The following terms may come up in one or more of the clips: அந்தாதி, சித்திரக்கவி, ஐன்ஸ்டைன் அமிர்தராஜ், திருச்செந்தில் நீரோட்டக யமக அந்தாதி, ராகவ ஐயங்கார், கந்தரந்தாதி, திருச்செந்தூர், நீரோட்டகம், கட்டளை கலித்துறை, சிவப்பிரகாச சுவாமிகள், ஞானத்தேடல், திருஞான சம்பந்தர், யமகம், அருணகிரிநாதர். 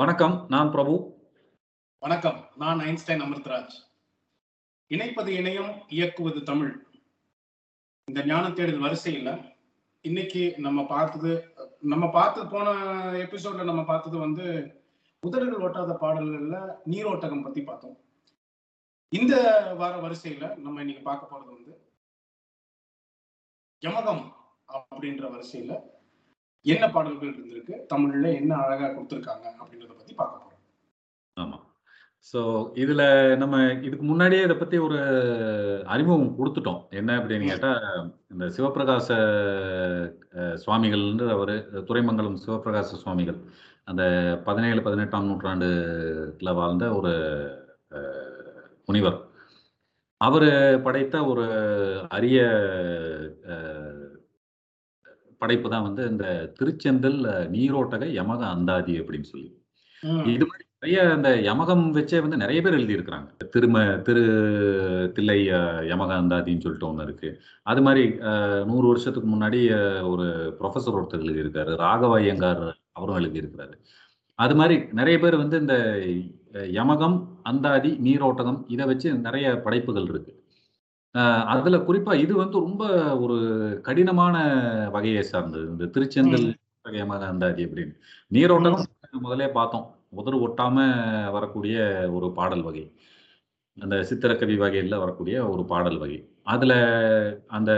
வணக்கம், நான் பிரபு. வணக்கம், நான் ஐன்ஸ்டைன் அமிர்தராஜ். இணைப்பது இணையம், இயக்குவது தமிழ். இந்த ஞான தேடல் வரிசையில இன்னைக்கு நம்ம பார்த்தது போன எபிசோட்ல நம்ம பார்த்தது வந்து உதடுகள் ஒட்டாத பாடல்கள்ல நீரோட்டகம் பத்தி பார்த்தோம். இந்த வார வரிசையில நம்ம இன்னைக்கு பார்க்க போறது வந்து யமகம் அப்படின்ற வரிசையில என்ன பாடல்கள் இருந்திருக்கு, தமிழ்ல என்ன அழகா கொடுத்துருக்காங்க அப்படின்றத பத்தி பார்க்க போறோம். ஆமா, சோ இதுல நம்ம இதுக்கு முன்னாடியே இதை பத்தி ஒரு அறிமுகம் கொடுத்துட்டோம். என்ன அப்படின்னு கேட்டா, இந்த சிவப்பிரகாச சுவாமிகள்ன்ற அவரு, துறைமங்கலம் சிவப்பிரகாச சுவாமிகள், அந்த 17-18ஆம் நூற்றாண்டுல வாழ்ந்த ஒரு முனிவர். அவரு படைத்த ஒரு அரிய படைப்பு தான் வந்து இந்த திருச்செந்தில் நீரோட்டக யமக அந்தாதி அப்படின்னு சொல்லி. இது மாதிரி நிறைய அந்த யமகம் வச்சே வந்து நிறைய பேர் எழுதி இருக்கிறாங்க. திரு தில்லை யமக அந்தாதின்னு சொல்லிட்டு ஒன்று இருக்கு. அது மாதிரி 100 வருஷத்துக்கு முன்னாடி ஒரு ப்ரொஃபஸர் ஒருத்தர் எழுதியிருக்காரு, ராகவ ஐயங்கார், அவரும் எழுதியிருக்கிறாரு. அது மாதிரி நிறைய பேர் வந்து இந்த யமகம், அந்தாதி, நீரோட்டகம் இதை வச்சு நிறைய படைப்புகள் இருக்கு. அதுல குறிப்பா இது வந்து ரொம்ப ஒரு கடினமான வகையை சார்ந்தது, இந்த திருச்செந்தல் யமக அந்தாதி அப்படின்னு. நீரோட்டகம் முதலே பார்த்தோம், உதடு ஒட்டாம வரக்கூடிய ஒரு பாடல் வகை, அந்த சித்திரக்கவி வகையில வரக்கூடிய ஒரு பாடல் வகை. அதுல அந்த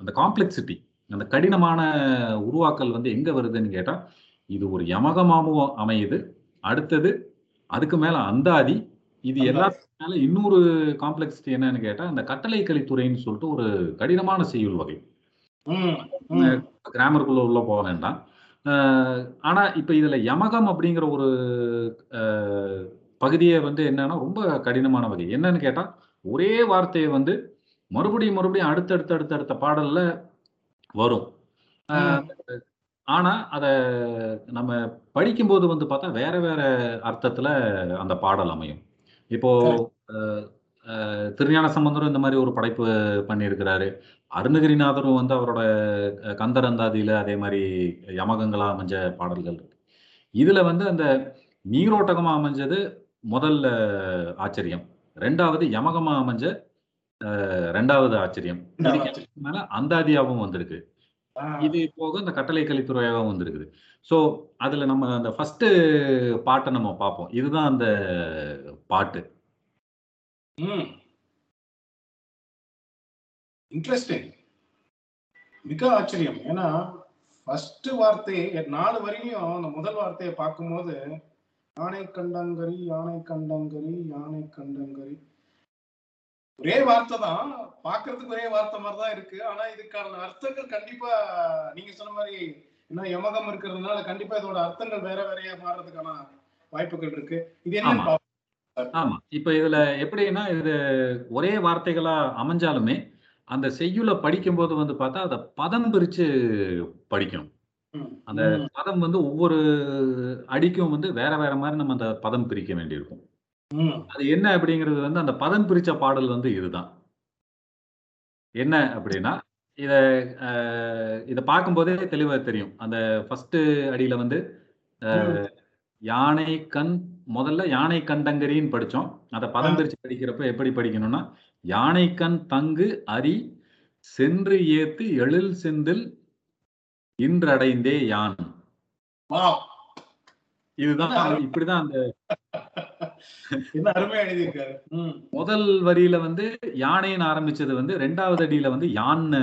அந்த காம்ப்ளெக்சிட்டி, அந்த கடினமான உருவாக்கல் வந்து எங்க வருதுன்னு கேட்டா, இது ஒரு யமகமாகவும் அமையுது, அடுத்தது அதுக்கு மேல அந்தாதி, இது எல்லாத்துனால இன்னொரு காம்ப்ளெக்சிட்டி என்னன்னு கேட்டா, அந்த கட்டளை கலித்துறைன்னு சொல்லிட்டு ஒரு கடினமான செய்யுள் வகை. கிராமருக்குள்ள உள்ள போக வேண்டாம். ஆனா இப்ப இதுல யமகம் அப்படிங்கிற ஒரு பகுதியை வந்து என்னன்னா ரொம்ப கடினமான வகை. என்னன்னு கேட்டா, ஒரே வார்த்தையை வந்து மறுபடியும் அடுத்தடுத்த பாடல்ல வரும். ஆனா அதை நம்ம படிக்கும்போது வந்து பார்த்தா வேற அர்த்தத்துல அந்த பாடல் அமையும். இப்போ திருஞான சம்பந்தரும் இந்த மாதிரி ஒரு படைப்பு பண்ணியிருக்கிறாரு. அருணகிரிநாதரும் வந்து அவரோட கந்தரந்தாதியில அதே மாதிரி யமகங்களா அமைஞ்ச பாடல்கள் இருக்கு. இதுல வந்து அந்த நீரோட்டகமா அமைஞ்சது முதல்ல ஆச்சரியம், ரெண்டாவது யமகமா அமைஞ்ச ரெண்டாவது ஆச்சரியம், மேல அந்தாதியாவும் வந்திருக்கு, இது போக இந்த கட்டளை கலித்துறையாகவும் வந்திருக்குது. ஸோ அதுல நம்ம அந்த ஃபர்ஸ்ட் பாட்டை நம்ம பார்ப்போம். இதுதான் அந்த பாட்டு. இன்ட்ரெஸ்டிங், மிக ஆச்சரியம். ஏன்னா ஃபர்ஸ்ட் வார்த்தை 4 வரையும் அந்த முதல் வார்த்தையை பார்க்கும்போது, யானை கண்டங்கரி யானை கண்டங்கரி யானை கண்டங்கரி, ஒரே வார்த்தை தான், பாக்குறதுக்கு ஒரே வார்த்தை மாதிரிதான் இருக்கு. ஆனா இதுக்கான அர்த்தங்கள் கண்டிப்பா நீங்க சொன்ன மாதிரி, ஏன்னா யமகம் இருக்கிறதுனால கண்டிப்பா இதோட அர்த்தங்கள் வேற மாறதுக்கான வாய்ப்புகள் இருக்கு. இது என்ன? ஆமா, இப்ப இதுல எப்படின்னா, இது ஒரே வார்த்தைகளா அமைஞ்சாலுமே அந்த செய்யுளை படிக்கும் போது வந்து பார்த்தா அதை பதம் பிரிச்சு படிக்கணும். அந்த பதம் வந்து ஒவ்வொரு அடிக்கும் வந்து வேற மாதிரி நம்ம அந்த பதம் பிரிக்க வேண்டியிருக்கும். அது என்ன அப்படிங்கிறது வந்து அந்த பதம் பிரிச்ச பாடல் வந்து இதுதான். என்ன அப்படின்னா, இதை பார்க்கும்போதே தெளிவாக தெரியும். அந்த ஃபர்ஸ்ட் அடியில வந்து யானை கண், முதல்ல யானை கண்டங்கரின்னு படித்தோம். அதை பதம் பிரிச்சு படிக்கிறப்ப எப்படி படிக்கணும்னா, யானை கண் தங்கு அரி சென்று ஏத்து எழில் செந்தில் இன்றடைந்தே யான். இதுதான், இப்படிதான் அந்த முதல் வரியில வந்து யானைன்னு ஆரம்பிச்சது வந்து ரெண்டாவது அடியில வந்து யான்னு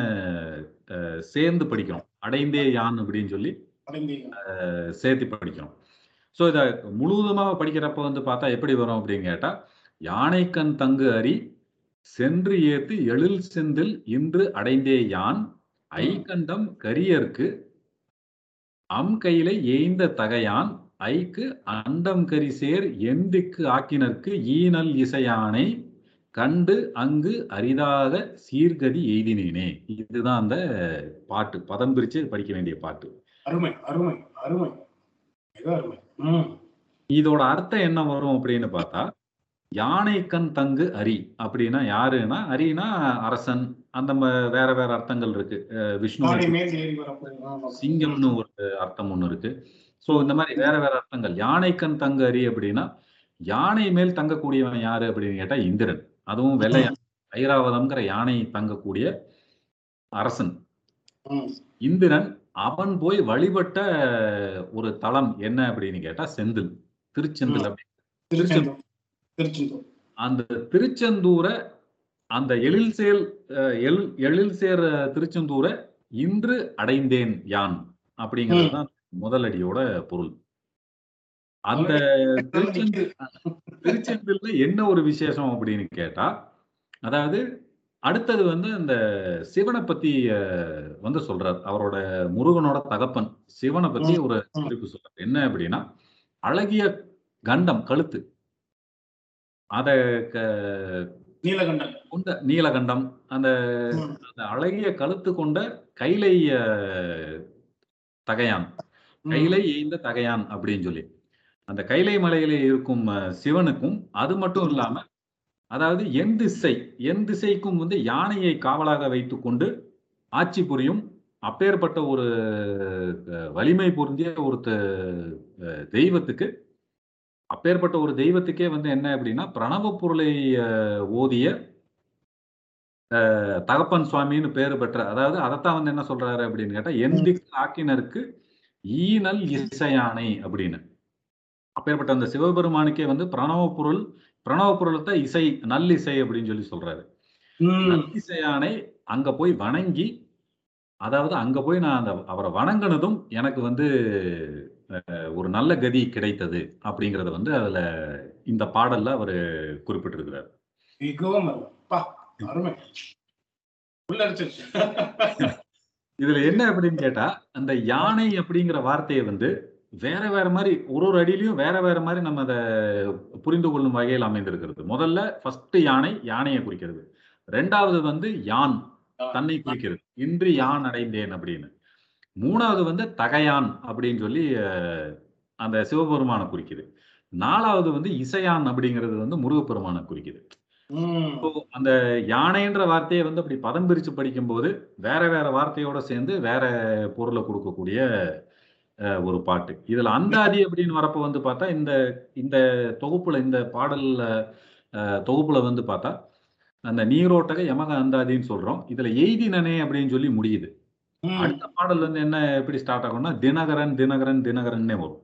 சேர்ந்து படிக்கிறோம், அடைந்தே யான் அப்படின்னு சொல்லி சேர்த்து படிக்கிறோம். சோ இத முழுவதுமா படிக்கிறப்ப வந்து பார்த்தா எப்படி வரும் அப்படின்னு கேட்டா, யானைக்கண் தங்கு அரி சென்று ஏத்து எழில் செந்தில் இன்று அடைந்தே யான் ஐகண்டம் கரியர்க்கு அம் கையில ஏய்ந்த தகையான் ஐக்கு அண்டம் கரி சேர் எந்திக்கு ஆக்கினர்க்கு ஈனல் இசையானை கண்டு அங்கு அரிதாக சீர்கதி எய்தினேனே. இதுதான் அந்த பாட்டு, பதம் பிரிச்சு படிக்க வேண்டிய பாட்டு. அருமை அருமை அருமை, மிக அருமை. இதோட அர்த்தம் என்ன வரும் அப்படின்னு பார்த்தா, யானை கண் தங்கு அரி அப்படின்னா யாருன்னா, அரினா அரசன், அந்த வேற அர்த்தங்கள் இருக்கு. விஷ்ணு சிங்கம்னு ஒரு அர்த்தம் ஒண்ணு இருக்கு. சோ இந்த மாதிரி வேற வேற அர்த்தங்கள். யானைக்கண் தங்கரி அப்படின்னா யானை மேல் தங்கக்கூடியவன் யாரு அப்படின்னு கேட்டா இந்திரன். அதுவும் வெள்ளையா ஐராவதம்ங்கிற யானை தங்கக்கூடிய அரசன் இந்திரன். அவன் போய் வழிபட்ட ஒரு தலம் என்ன அப்படின்னு கேட்டா செந்தில், திருச்செந்தில் அப்படின்னு. அந்த திருச்செந்தூரை, அந்த எழில் சேர திருச்செந்தூரை இன்று அடைந்தேன் யான் அப்படிங்கறதுதான் முதலடியோட பொருள். அந்த திருச்செந்தில்ல என்ன ஒரு விசேஷம் அப்படின்னு கேட்டா, அதாவது அடுத்தது வந்து அந்த சிவனை பத்தி வந்து சொல்றார். அவரோட முருகனோட தகப்பன் சிவனை பத்தி ஒரு குறிப்பு சொல்றார். என்ன அப்படின்னா, அழகிய கண்டம் கழுத்து, அத நீலகண்டம் கொண்ட நீலகண்டம், அந்த அழகிய கழுத்து கொண்ட கைலை தகையான், கைலை எய்ந்த தகையான் அப்படின்னு சொல்லி அந்த கைலை மலையில இருக்கும் சிவனுக்கும், அது மட்டும் இல்லாம அதாவது என் திசைக்கும் வந்து யானையை காவலாக வைத்து கொண்டு ஆட்சி புரியும் அப்பேற்பட்ட ஒரு வலிமை பொருந்திய ஒரு தெய்வத்துக்கு, அப்பேற்பட்ட ஒரு தெய்வத்துக்கே வந்து என்ன அப்படின்னா பிரணவ பொருளை ஓதிய தகப்பன் சுவாமின்னு பேரு பெற்ற, அதாவது அதைத்தான் வந்து என்ன சொல்றாரு அப்படின்னு கேட்டா, என் திக்கு ஆக்கினருக்கு ஈனல் இசையானை அப்படின்னு. அப்பேற்பட்ட அந்த சிவபெருமானுக்கே வந்து பிரணவ பொருள்தான் இசை, நல்லிசை அப்படின்னு சொல்லி சொல்றாரு. நல்லிசையானை அங்க போய் வணங்கி, அதாவது அங்க போய் நான் அந்த அவரை வணங்கினதும் எனக்கு வந்து ஒரு நல்ல கதி கிடைத்தது அப்படிங்கறத வந்து அதுல இந்த பாடல்ல அவரு குறிப்பிட்டிருக்கிறார். இதுல என்ன அப்படின்னு கேட்டா, அந்த யானை அப்படிங்கிற வார்த்தையை வந்து வேற வேற மாதிரி ஒரு அடியிலையும் வேற வேற மாதிரி நம்ம அதை புரிந்து கொள்ளும் வகையில் அமைந்திருக்கிறது. முதல்ல ஃபர்ஸ்ட் யானையை குறிக்கிறது, ரெண்டாவது வந்து யான் தன்னை குறிக்கிறது, இன்று யான் அடைந்தேன் அப்படின்னு, மூணாவது வந்து தகையான் அப்படின்னு சொல்லி அந்த சிவபெருமானை குறிக்குது, நாலாவது வந்து இசையான் அப்படிங்கிறது வந்து முருகப்பெருமானை குறிக்குது. அந்த யானைன்ற வார்த்தையை வந்து அப்படி பதம் பிரிச்சு படிக்கும் போது வேற வேற வார்த்தையோட சேர்ந்து வேற பொருளை கொடுக்கக்கூடிய ஒரு பாட்டு. இதுல அந்தாதி அப்படின்னு வரப்ப வந்து பார்த்தா இந்த தொகுப்புல, இந்த பாடல்ல தொகுப்புல வந்து பார்த்தா அந்த நீரோட்டக யமக அந்தாதின்னு சொல்றோம். இதுல எய்தினே அப்படின்னு சொல்லி முடியுது. அடுத்த பாடல் வந்து என்ன எப்படி ஸ்டார்ட் ஆகும்னா, தினகரன் தினகரன் தினகரன்னே வரும்.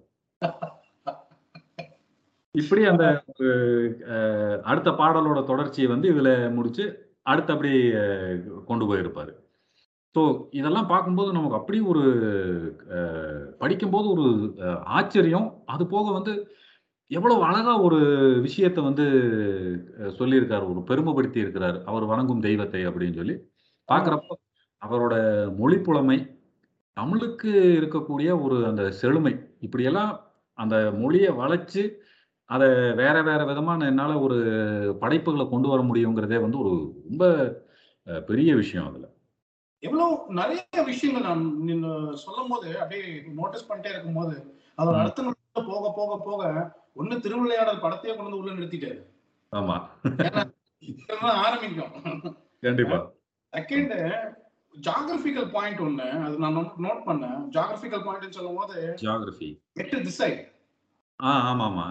இப்படி அந்த அடுத்த பாடலோட தொடர்ச்சியை வந்து இதுல முடிச்சு அடுத்த அப்படி கொண்டு போயிருப்பாரு. ஸோ இதெல்லாம் பார்க்கும்போது நமக்கு அப்படி ஒரு படிக்கும்போது ஒரு ஆச்சரியம். அது போக வந்து எவ்வளவு அழகா ஒரு விஷயத்த வந்து சொல்லியிருக்காரு, ஒரு பெருமைப்படுத்தி இருக்கிறார் அவர் வணங்கும் தெய்வத்தை அப்படின்னு சொல்லி பார்க்குறப்போ அவரோட மொழி புலமை, தமிழுக்கு இருக்கக்கூடிய ஒரு அந்த செழுமை, இப்படியெல்லாம் அந்த மொழியை வளைச்சு அதை வேற வேற விதமான என்னால் ஒரு படைப்புகளை கொண்டு வர முடியுங்கிறதே வந்து ஒரு ரொம்ப பெரிய விஷயம். அதில் எவ்வளவு நிறைய விஷயங்கள் நான் சொல்லும் போது அப்படியே நோட்டீஸ் பண்ணிட்டே இருக்கும் போது அதோட அர்த்தங்கள் போக போக போக ஒண்ணு திருவிளையாடல் படத்தையே கொண்டு வந்து உள்ள நிறுத்திட்டாரு. ஆமா, ஆரம்பிக்கும் கண்டிப்பா. செகண்ட் ஜியோகிராபிகல் பாயிண்ட் ஒண்ணு, அது நான் நோட் பண்ணேன். ஜியோகிராபிகல் பாயிண்ட் சொல்லும் போது ஜியோகிராபி 8 திசை. ஆமா ஆமா,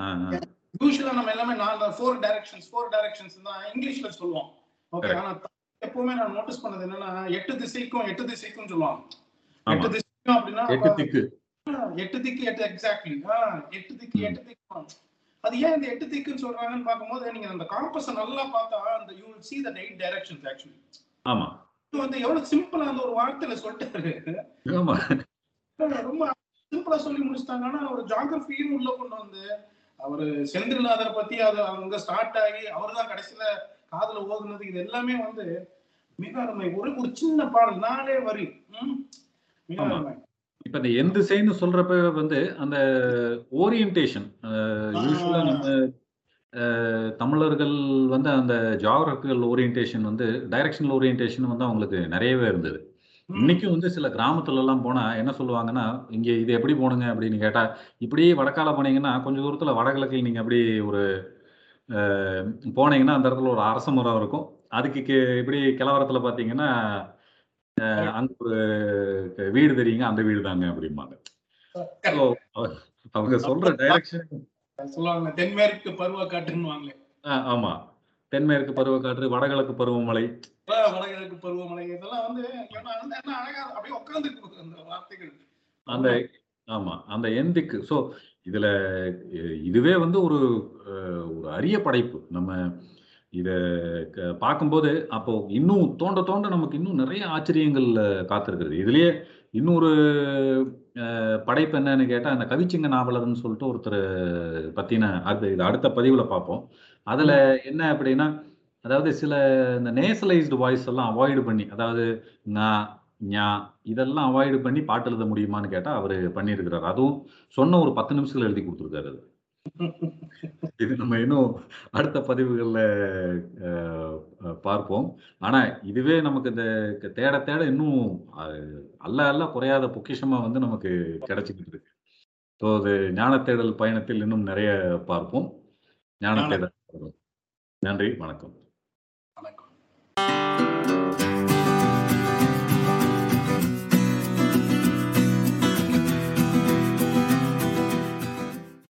யூசுவலா நம்ம எல்லாமே 4 டைரக்ஷன்ஸ் தான் இங்கிலீஷ்ல சொல்லுவோம். ஓகே, ஆனா எப்பவுமே நான் நோட்டீஸ் பண்ணது என்னன்னா 8 திசைக்கும் சொல்லுவாங்க. 8 திசைக்கும் அப்படின்னா 8 திக்கு. அது ஏன் இந்த 8 திக்குன்னு சொல்றாங்கன்னு பாக்கும்போது நீங்க அந்த காம்பஸை நல்லா பார்த்தா அந்த you will see the 8 directions actually. ஆமா, இது வந்து எவ்வளவு சிம்பிளா அந்த ஒரு வார்த்தையில சொல்லிட்டாரு. ஆமா, ரொம்ப சிம்பிளா சொல்லி முடிச்சுட்டாங்க. ஆனா ஒரு ஜியோகிராபியும் உள்ள கொண்டு வந்து அவரு செந்தில்நாதரை பத்தி அது அவங்க ஸ்டார்ட் ஆகி அவர்தான் கடைசியில காதல ஓதுனது, இது எல்லாமே வந்து மிக அருமை. ஒரு சின்ன பாடல் 4 வரி. இப்ப இந்த எந்த சைன்னு சொல்றப்ப வந்து அந்த ஓரியன்டேஷன் யூசுவலா நம்ம தமிழர்கள் வந்து அந்த ஜியோகிராபிக்கல் ஓரியன்டேஷன் வந்து டைரக்ஷனல் ஓரியன்டேஷன் வந்து அவங்களுக்கு நிறையவே இருந்தது. இன்னைக்கும் வந்து சில கிராமத்துல எல்லாம் போனா என்ன சொல்லுவாங்கன்னா, இங்க இது எப்படி போனுங்க அப்படின்னு கேட்டா, இப்படியே வடக்கால போனீங்கன்னா கொஞ்சம் தூரத்துல வடகிழக்கில் நீங்க அப்படி ஒரு போனீங்கன்னா அந்த இடத்துல ஒரு அரச மரம் இருக்கும். அதுக்கு இப்படி கிளவரத்துல பாத்தீங்கன்னா அங்க ஒரு வீடு தெரியுங்க, அந்த வீடு தாங்க அப்படிம்பாங்க. அவங்க சொல்ற டைரக்ஷன் தென்மேற்கு பருவ காற்றுன்னு. ஆமா, தென்மேற்கு பருவ காற்று, வடகிழக்கு பருவமழை, வடகிழக்கு பருவமழை, இதெல்லாம் அப்படியே உட்கார்ந்துருக்கு அந்த வார்த்தைகள் அந்த. ஆமா, அந்த எந்திக்கு. ஸோ இதுல இதுவே ஒரு ஒரு அரிய படைப்பு. நம்ம இதை பார்க்கும்போது அப்போ இன்னும் தோண்ட தோண்ட நமக்கு இன்னும் நிறைய ஆச்சரியங்கள் காத்திருக்கிறது. இதுலயே இன்னொரு படைப்பு என்னன்னு கேட்டால், அந்த கவிச்சிங்க நாவலர்ன்னு சொல்லிட்டு ஒருத்தர் பத்தின அது இது அடுத்த பதிவுல பார்ப்போம். அதுல என்ன அப்படின்னா, அதாவது சில இந்த நேசலைஸ்டு வாய்ஸ் எல்லாம் அவாய்டு பண்ணி, அதாவது நான் ஞா இதெல்லாம் அவாய்டு பண்ணி பாட்டு எழுத முடியுமான்னு கேட்டா அவரு பண்ணியிருக்கிறாரு. அதுவும் சொன்ன ஒரு 10 நிமிஷத்துல எழுதி கொடுத்துருக்காரு. இது நம்ம இன்னும் அடுத்த பதிவுகள்ல பார்ப்போம். ஆனா இதுவே நமக்கு இந்த தேட தேட இன்னும் அல்ல குறையாத பொக்கிஷமா நமக்கு கிடைச்சிக்கிட்டு இருக்கு. ஸோ அது ஞான தேடல் பயணத்தில் இன்னும் நிறைய பார்ப்போம். ஞான தேடல். நன்றி, வணக்கம்.